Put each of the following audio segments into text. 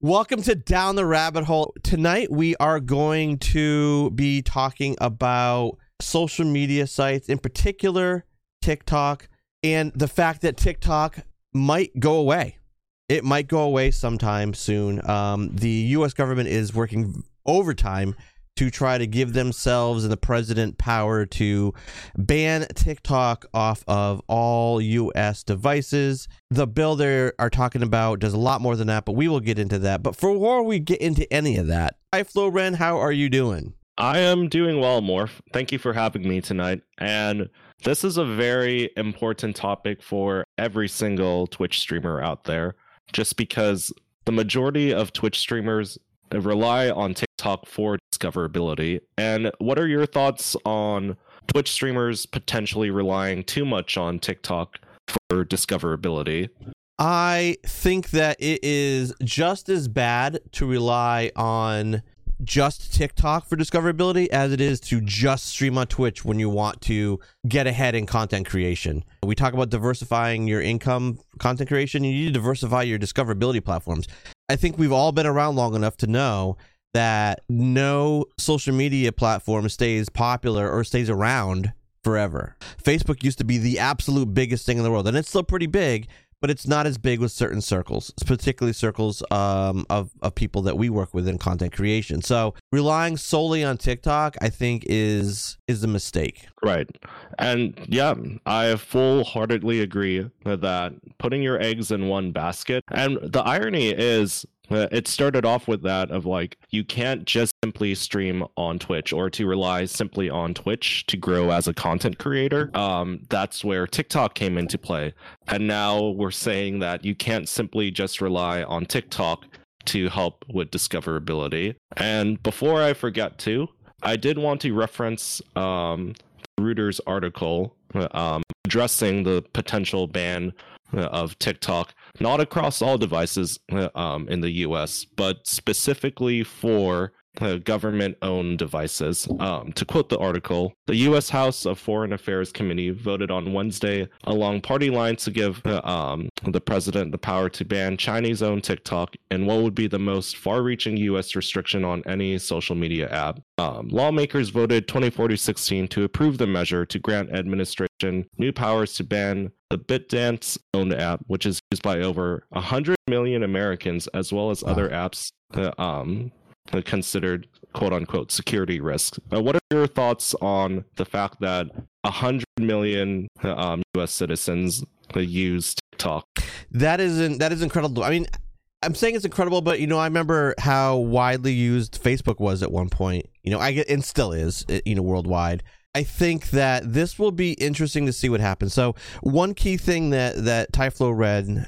Welcome to Down the Rabbit Hole. Tonight we are going to be talking about social media sites, in particular TikTok, and the fact that TikTok might go away. It might go away sometime soon. The U.S. government is working overtime to try to give themselves and the president power to ban TikTok off of all U.S. devices. The bill they are talking about does a lot more than that, but we will get into that. But before we get into any of that, TyFloRen, how are you doing? I am doing well, Morph. Thank you for having me tonight. And this is a very important topic for every single Twitch streamer out there, just because the majority of Twitch streamers rely on TikTok for discoverability. And what are your thoughts on Twitch streamers potentially relying too much on TikTok for discoverability? I think that it is just as bad to rely on just TikTok for discoverability as it is to just stream on Twitch when you want to get ahead in content creation. We talk about diversifying your income, content creation. You need to diversify your discoverability platforms. I think we've all been around long enough to know that no social media platform stays popular or stays around forever. Facebook used to be the absolute biggest thing in the world, and it's still pretty big, but it's not as big with certain circles, particularly circles of people that we work with in content creation. So relying solely on TikTok, I think, is a mistake. Right. And yeah, I full-heartedly agree with that. Putting your eggs in one basket. And the irony is, it started off with that of like, you can't just simply stream on Twitch or to rely simply on Twitch to grow as a content creator. That's where TikTok came into play. And now we're saying that you can't simply just rely on TikTok to help with discoverability. And before I forget too, I did want to reference the Reuters article addressing the potential ban of TikTok, not across all devices in the US, but specifically for government-owned devices. To quote the article, the US House of Foreign Affairs Committee voted on Wednesday along party lines to give the president the power to ban Chinese-owned TikTok in what would be the most far-reaching US restriction on any social media app. Lawmakers voted 24 to 16 to approve the measure to grant administration new powers to ban the ByteDance-owned app, which is used by over 100 million Americans, as well as other apps considered quote-unquote security risk. What are your thoughts on the fact that 100 million U.S. citizens use TikTok? That is incredible. I mean, I'm saying it's incredible, but, I remember how widely used Facebook was at one point, and still is, worldwide. I think that this will be interesting to see what happens. So one key thing that TyFloRen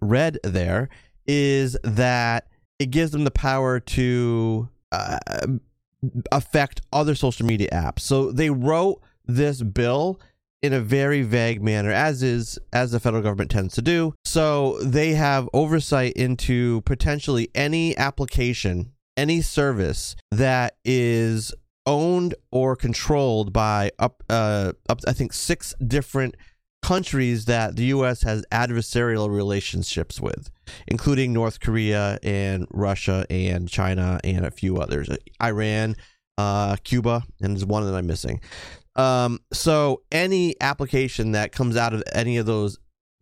read there is that it gives them the power to affect other social media apps. So they wrote this bill in a very vague manner, as the federal government tends to do. So they have oversight into potentially any application, any service that is owned or controlled by up I think 6 different countries that the U.S. has adversarial relationships with, including North Korea and Russia and China and a few others, Iran, Cuba, and there's one that I'm missing. So any application that comes out of any of those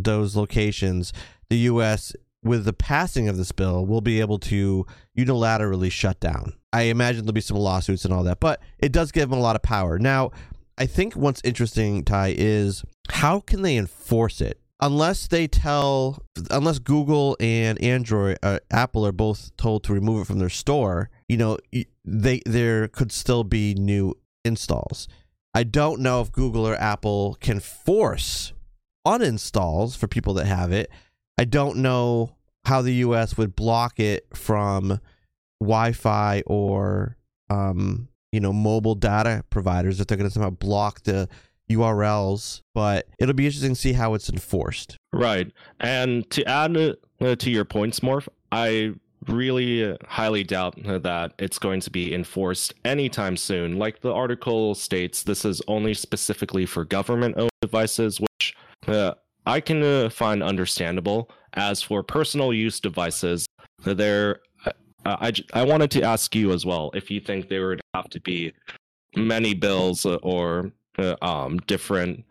locations, the U.S., with the passing of this bill, will be able to unilaterally shut down. I imagine there'll be some lawsuits and all that, but it does give them a lot of power. Now, I think what's interesting, Ty, is how can they enforce it? Unless Google and Android, Apple are both told to remove it from their store, there could still be new installs. I don't know if Google or Apple can force uninstalls for people that have it. I don't know how the U.S. would block it from Wi-Fi or, mobile data providers if they're going to somehow block the URLs, but it'll be interesting to see how it's enforced. Right. And to add to your points, Morph, I really highly doubt that it's going to be enforced anytime soon. Like the article states, this is only specifically for government-owned devices, which I can find understandable. As for personal use devices, I wanted to ask you as well if you think there would have to be many bills or different,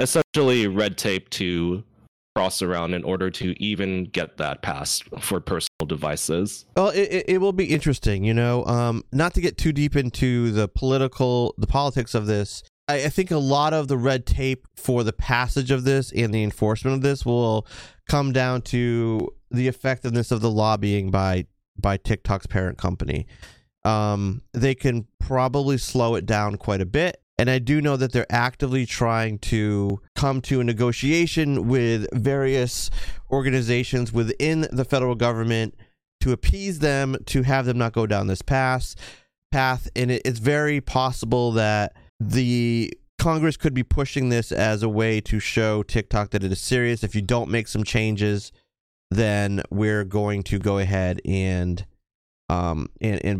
essentially red tape to cross around in order to even get that passed for personal devices. Well, it will be interesting, you know, not to get too deep into the politics of this. I think a lot of the red tape for the passage of this and the enforcement of this will come down to the effectiveness of the lobbying by TikTok's parent company. They can probably slow it down quite a bit. And I do know that they're actively trying to come to a negotiation with various organizations within the federal government to appease them, to have them not go down this path. And it's very possible that the Congress could be pushing this as a way to show TikTok that it is serious. If you don't make some changes, then we're going to go ahead and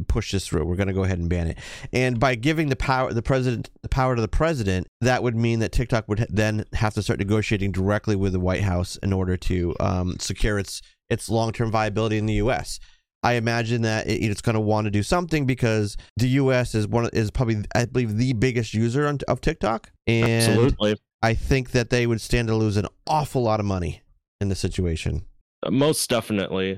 push this through. We're going to go ahead and ban it. And by giving the power to the president, that would mean that TikTok would then have to start negotiating directly with the White House in order to secure its long-term viability in the U.S. I imagine that it's going to want to do something because the U.S. is probably, I believe, the biggest user of TikTok, and absolutely, I think that they would stand to lose an awful lot of money in this situation. Most definitely.